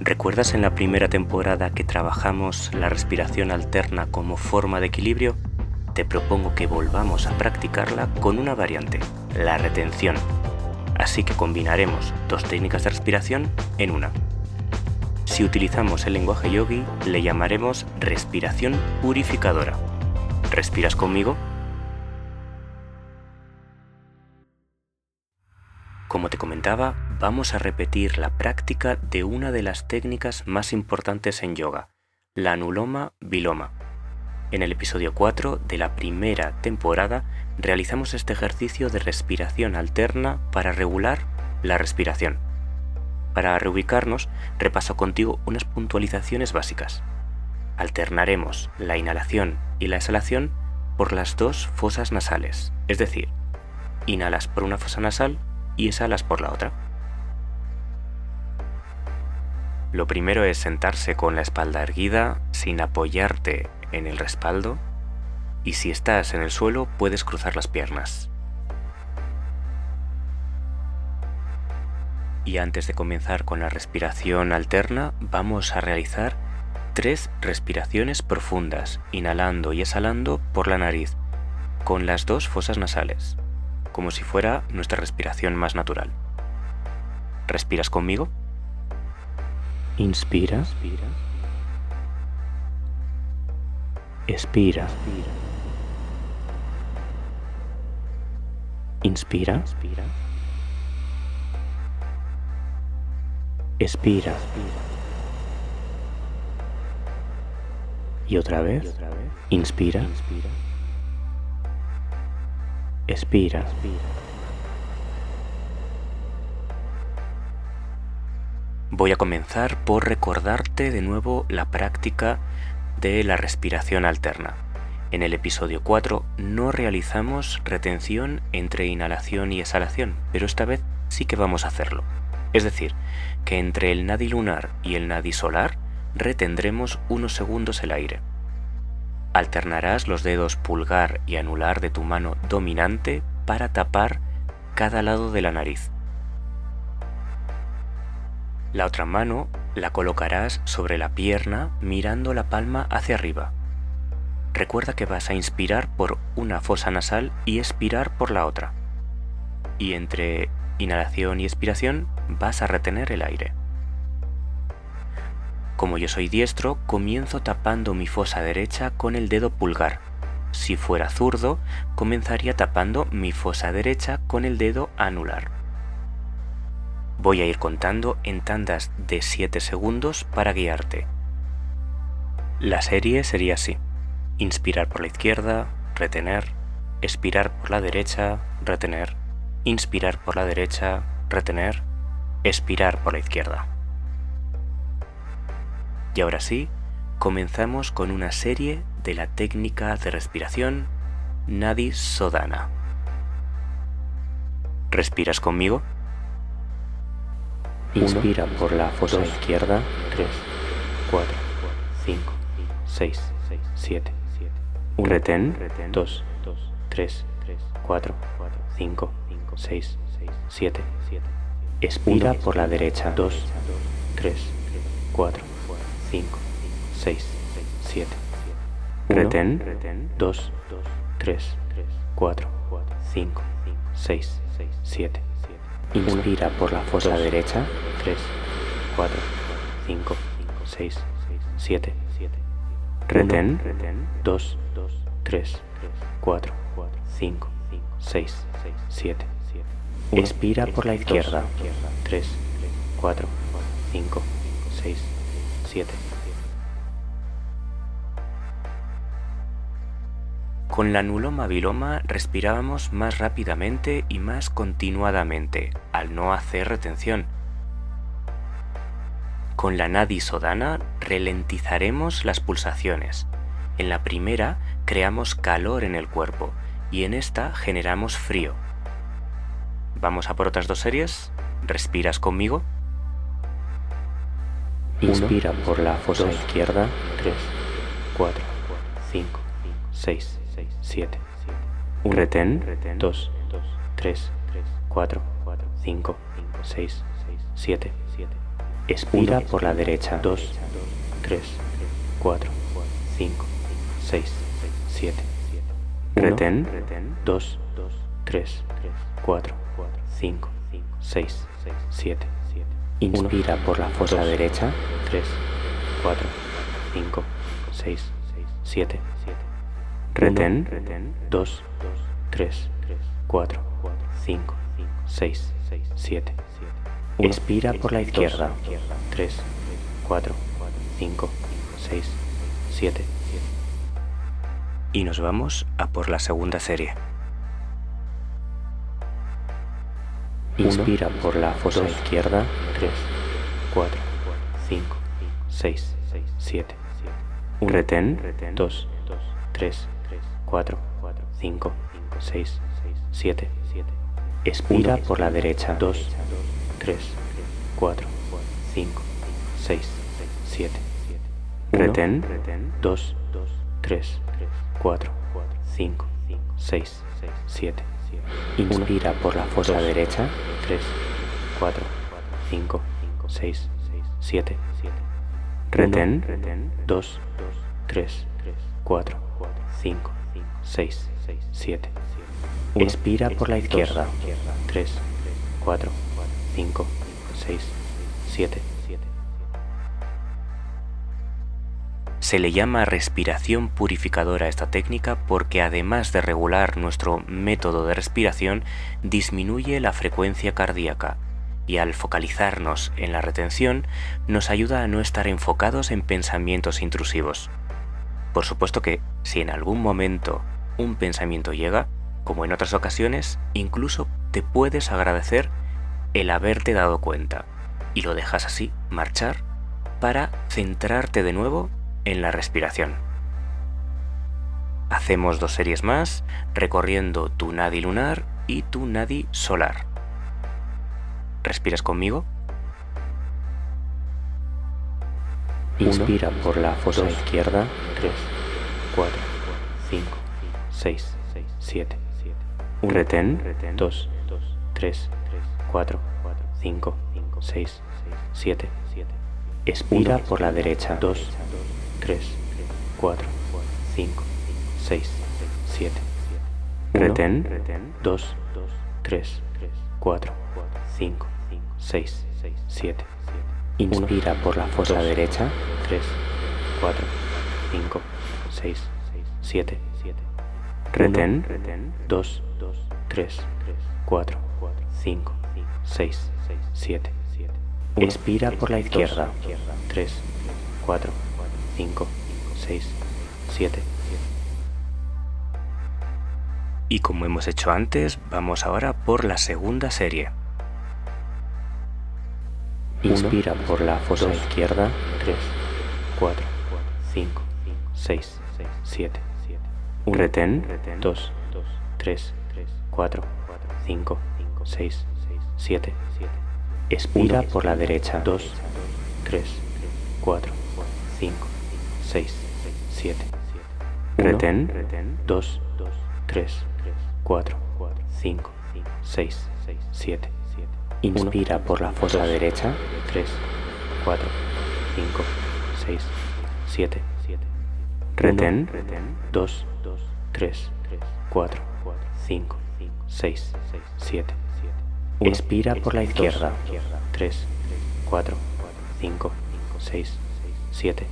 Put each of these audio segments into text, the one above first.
¿Recuerdas en la primera temporada que trabajamos la respiración alterna como forma de equilibrio? Te propongo que volvamos a practicarla con una variante, la retención. Así que combinaremos dos técnicas de respiración en una. Si utilizamos el lenguaje yogi, le llamaremos respiración purificadora. ¿Respiras conmigo? Como te comentaba, vamos a repetir la práctica de una de las técnicas más importantes en yoga, la Anuloma-Viloma. En el episodio 4 de la primera temporada realizamos este ejercicio de respiración alterna para regular la respiración. Para reubicarnos, repaso contigo unas puntualizaciones básicas. Alternaremos la inhalación y la exhalación por las dos fosas nasales, es decir, inhalas por una fosa nasal y exhalas por la otra. Lo primero es sentarse con la espalda erguida, sin apoyarte en el respaldo, y si estás en el suelo puedes cruzar las piernas. Y antes de comenzar con la respiración alterna, vamos a realizar 3 respiraciones profundas, inhalando y exhalando por la nariz, con las dos fosas nasales, como si fuera nuestra respiración más natural. ¿Respiras conmigo? Inspira. Expira. Inspira. Expira. Y otra vez. Inspira. Expira. Voy a comenzar por recordarte de nuevo la práctica de la respiración alterna. En el episodio 4 no realizamos retención entre inhalación y exhalación, pero esta vez sí que vamos a hacerlo. Es decir, que entre el nadi lunar y el nadi solar retendremos unos segundos el aire. Alternarás los dedos pulgar y anular de tu mano dominante para tapar cada lado de la nariz. La otra mano la colocarás sobre la pierna mirando la palma hacia arriba. Recuerda que vas a inspirar por una fosa nasal y expirar por la otra. Y entre inhalación y expiración vas a retener el aire. Como yo soy diestro, comienzo tapando mi fosa derecha con el dedo pulgar. Si fuera zurdo, comenzaría tapando mi fosa derecha con el dedo anular. Voy a ir contando en tandas de 7 segundos para guiarte. La serie sería así: inspirar por la izquierda, retener, expirar por la derecha, retener, inspirar por la derecha, retener, expirar por la izquierda. Y ahora sí, comenzamos con una serie de la técnica de respiración Nadi Shodana. ¿Respiras conmigo? Inspira por la fosa izquierda, 3, 4, 5, 6, 7, 1, retén, 2, 3, 4, 5, 6, 7, expira por la derecha, 2, 3, 4, 5, 6, 7, retén, 2, 3, 4, 5, 6, 7, inspira por la fosa derecha, 3, 4, 5, 6, 7, retén, 2, 3, 4, 5, 6, 7, expira por la izquierda, 3, 4, 5, 6, 7. Con la Anuloma-Viloma respirábamos más rápidamente y más continuadamente, al no hacer retención. Con la Nadi Shodana ralentizaremos las pulsaciones. En la primera creamos calor en el cuerpo y en esta generamos frío. ¿Vamos a por otras dos series? ¿Respiras conmigo? Inspira por la fosa izquierda, 3, 4, 5, 6, 7, retén, 2, 3, 4, 5, 6, 7, Expira por la derecha. 2, 3, 4, 5, 6, 7. Retén. 2, 3, 4, 5, 6, 7. Inspira por la fosa derecha. 3, 4, 5, 6, 7. Retén. 2, 3, 4, 5, 6, 7. Expira por la izquierda. 3, 4, 5, 6, 7. Y nos vamos a por la segunda serie. Inspira por la fosa izquierda. 3, 4, 5, 6, 7. Retén. 2, 3, 4, 5, 6, 7. Expira por la derecha. 2, 3, 4, 5, 6, 7. Retén. 2, 3, 4, 5, 6, 7. Inspira por la fosa derecha. 3, 4, 5, 6, 7. Retén. 2, 3, 4, 5, 6, 7. Expira por la izquierda. 3, 4, 5, 6, 7. Se le llama respiración purificadora a esta técnica porque además de regular nuestro método de respiración, disminuye la frecuencia cardíaca y al focalizarnos en la retención nos ayuda a no estar enfocados en pensamientos intrusivos. Por supuesto que si en algún momento un pensamiento llega, como en otras ocasiones, incluso te puedes agradecer el haberte dado cuenta y lo dejas así marchar para centrarte de nuevo en la respiración. Hacemos 2 series más recorriendo tu nadi lunar y tu nadi solar. ¿Respiras conmigo? Inspira por la fosa izquierda. 3, 4, 5, 6, 7. Retén. 2, 3, 4, 5, 6, 7. Expira por la derecha. 2, 3, 4, 5, 6, 7. Retén. 2, 3, 4, 5, 6, 7. Inspira por la fosa derecha. 3, 4, 5, 6, 7. Retén. 2, 3, 4, 5, 6, 7. Expira por la izquierda. 3, 4, 5, 6, 7. Y como hemos hecho antes, vamos ahora por la segunda serie. Inspira por la fosa izquierda. 3, 4, 5, 6, 7. Retén. 2, 3, 4, 5, 6, 7. Expira por la derecha. 2, 3, 4, 5, 6, 7. Retén. 2, 3, 4, 5, 6, 7. Inspira por la fosa derecha. 3, 4, 5, 6, 7. Retén. 2, 3, 4, 5, 6, 7. Expira por la izquierda. 3, 4, 5, 6, 7.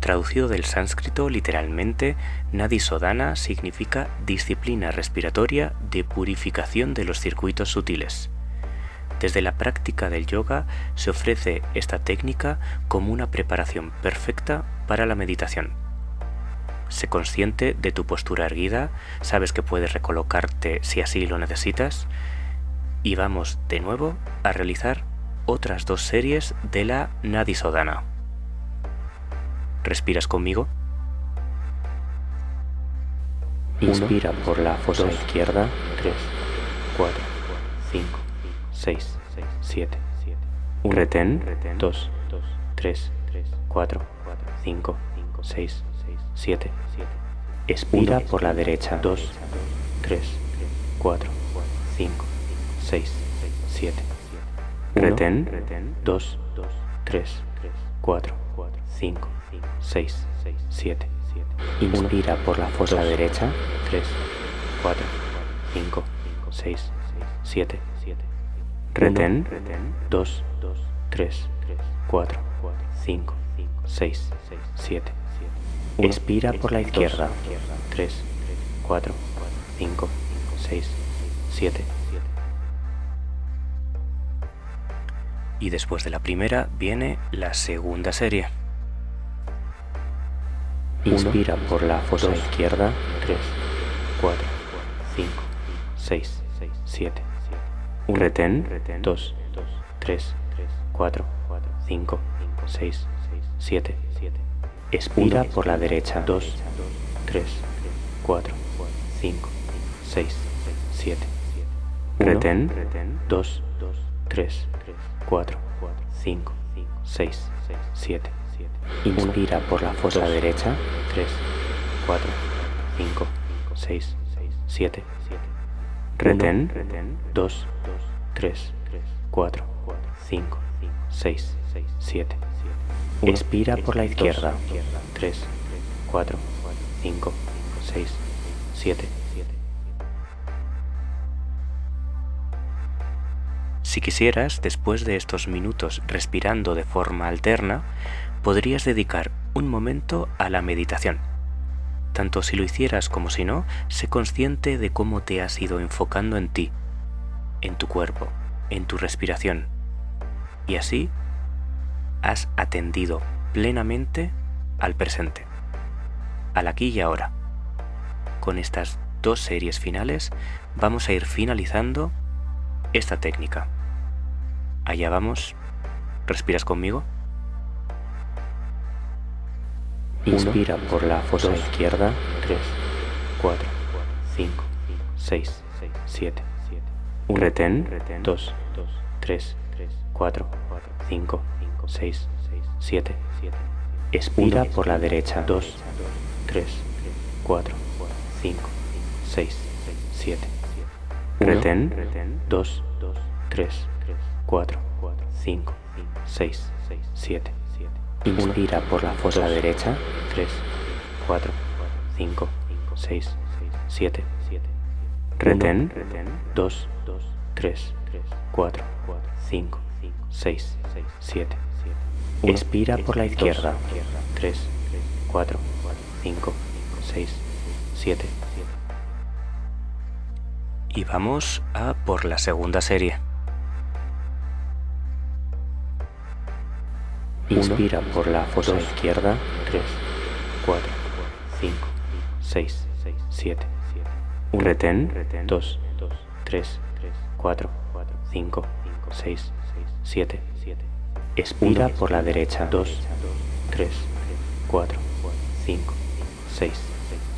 Traducido del sánscrito literalmente, Nadi Shodana significa disciplina respiratoria de purificación de los circuitos sutiles. Desde la práctica del yoga se ofrece esta técnica como una preparación perfecta para la meditación. Sé consciente de tu postura erguida, sabes que puedes recolocarte si así lo necesitas y vamos de nuevo a realizar otras 2 series de la Nadi Shodana. ¿Respiras conmigo? Inspira por la fosa izquierda. 3, 4, 5, 6, 7. Retén. 2, 3, 4, 5, 6, 7. Expira por la derecha. 2, 3, 4, 5, 6, 7. Retén. 2, 3, 4, 5, 6, 7. Inspira por la fosa derecha. 3, 4, 5, 6, 7. Retén. 2, 3, 4, 5, 6, 7. Expira por la izquierda. 3, 4, 5, 6, 7. Y después de la primera viene la segunda serie. Inspira por la fosa izquierda. 3, 4, 5, 6, 7. Retén. 2, 3, 4, 5, 6, 7. Expira por la derecha. 2, 3, 4, 5, 6, 7. Retén. 2, 3, 4, 5, 6, 7. Inspira por la fosa derecha. 3, 4, 5, 6, 7. Retén. 2, 3, 4, 5, 6, 7. Expira por la izquierda. 3, 4, 5, 6, 7. Si quisieras, después de estos minutos respirando de forma alterna, podrías dedicar un momento a la meditación. Tanto si lo hicieras como si no, sé consciente de cómo te has ido enfocando en ti, en tu cuerpo, en tu respiración. Y así, has atendido plenamente al presente, al aquí y ahora. Con estas dos series finales vamos a ir finalizando esta técnica. Allá vamos. ¿Respiras conmigo? 1, inspira por la fosa izquierda. 3, 4, 5, 6, 7. Retén. 2, 3, 4, 5, 6, 7. Expira por la derecha. 2, 3, 4, 5, 6, 7. Retén. 2, 3, 4, 5, 6, 7. Inspira por la fosa derecha. 3, 4, 5, 6, 7. Retén. 2, 3, 4, 5, 6, 7. Expira por la izquierda. 3, 4, 5, 6, 7. Y vamos a por la segunda serie. Inspira por la fosa izquierda. 3, 4, 5, 6, 7. Retén. 2, 3, 4, 5, 6, 7. Expira por la derecha. 2, 3, 4, 5, 6,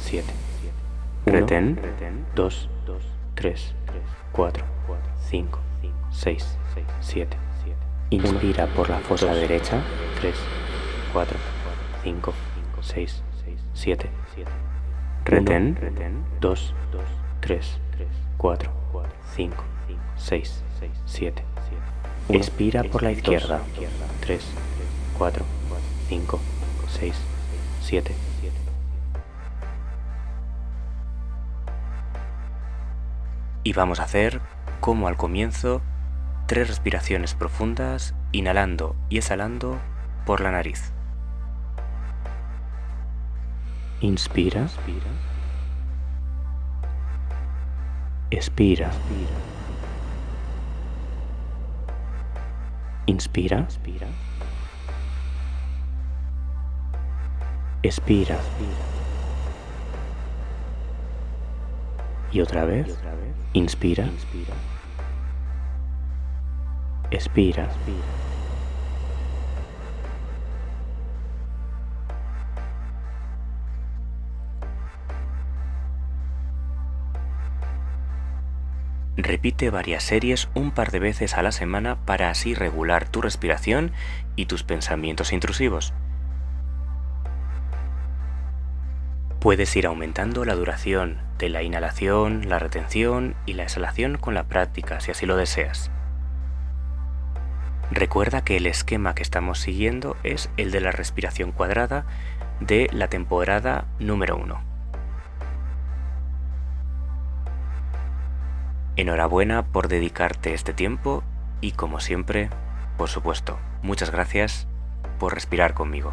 7. Retén. 2, 3, 4, 5, 6, 7. Inspira por la fosa derecha. 3, 4, 5, 6, 7. Retén. 2, 3, 4, 5, 6, 7. Expira por la izquierda. 3, 4, 5, 6, 7. Y vamos a hacer, como al comienzo, 3 respiraciones profundas, inhalando y exhalando por la nariz. Inspira. Expira. Inspira. Expira. Y otra vez. Inspira. Expira. Repite varias series un par de veces a la semana para así regular tu respiración y tus pensamientos intrusivos. Puedes ir aumentando la duración de la inhalación, la retención y la exhalación con la práctica, si así lo deseas. Recuerda que el esquema que estamos siguiendo es el de la respiración cuadrada de la temporada número 1. Enhorabuena por dedicarte este tiempo y, como siempre, por supuesto, muchas gracias por respirar conmigo.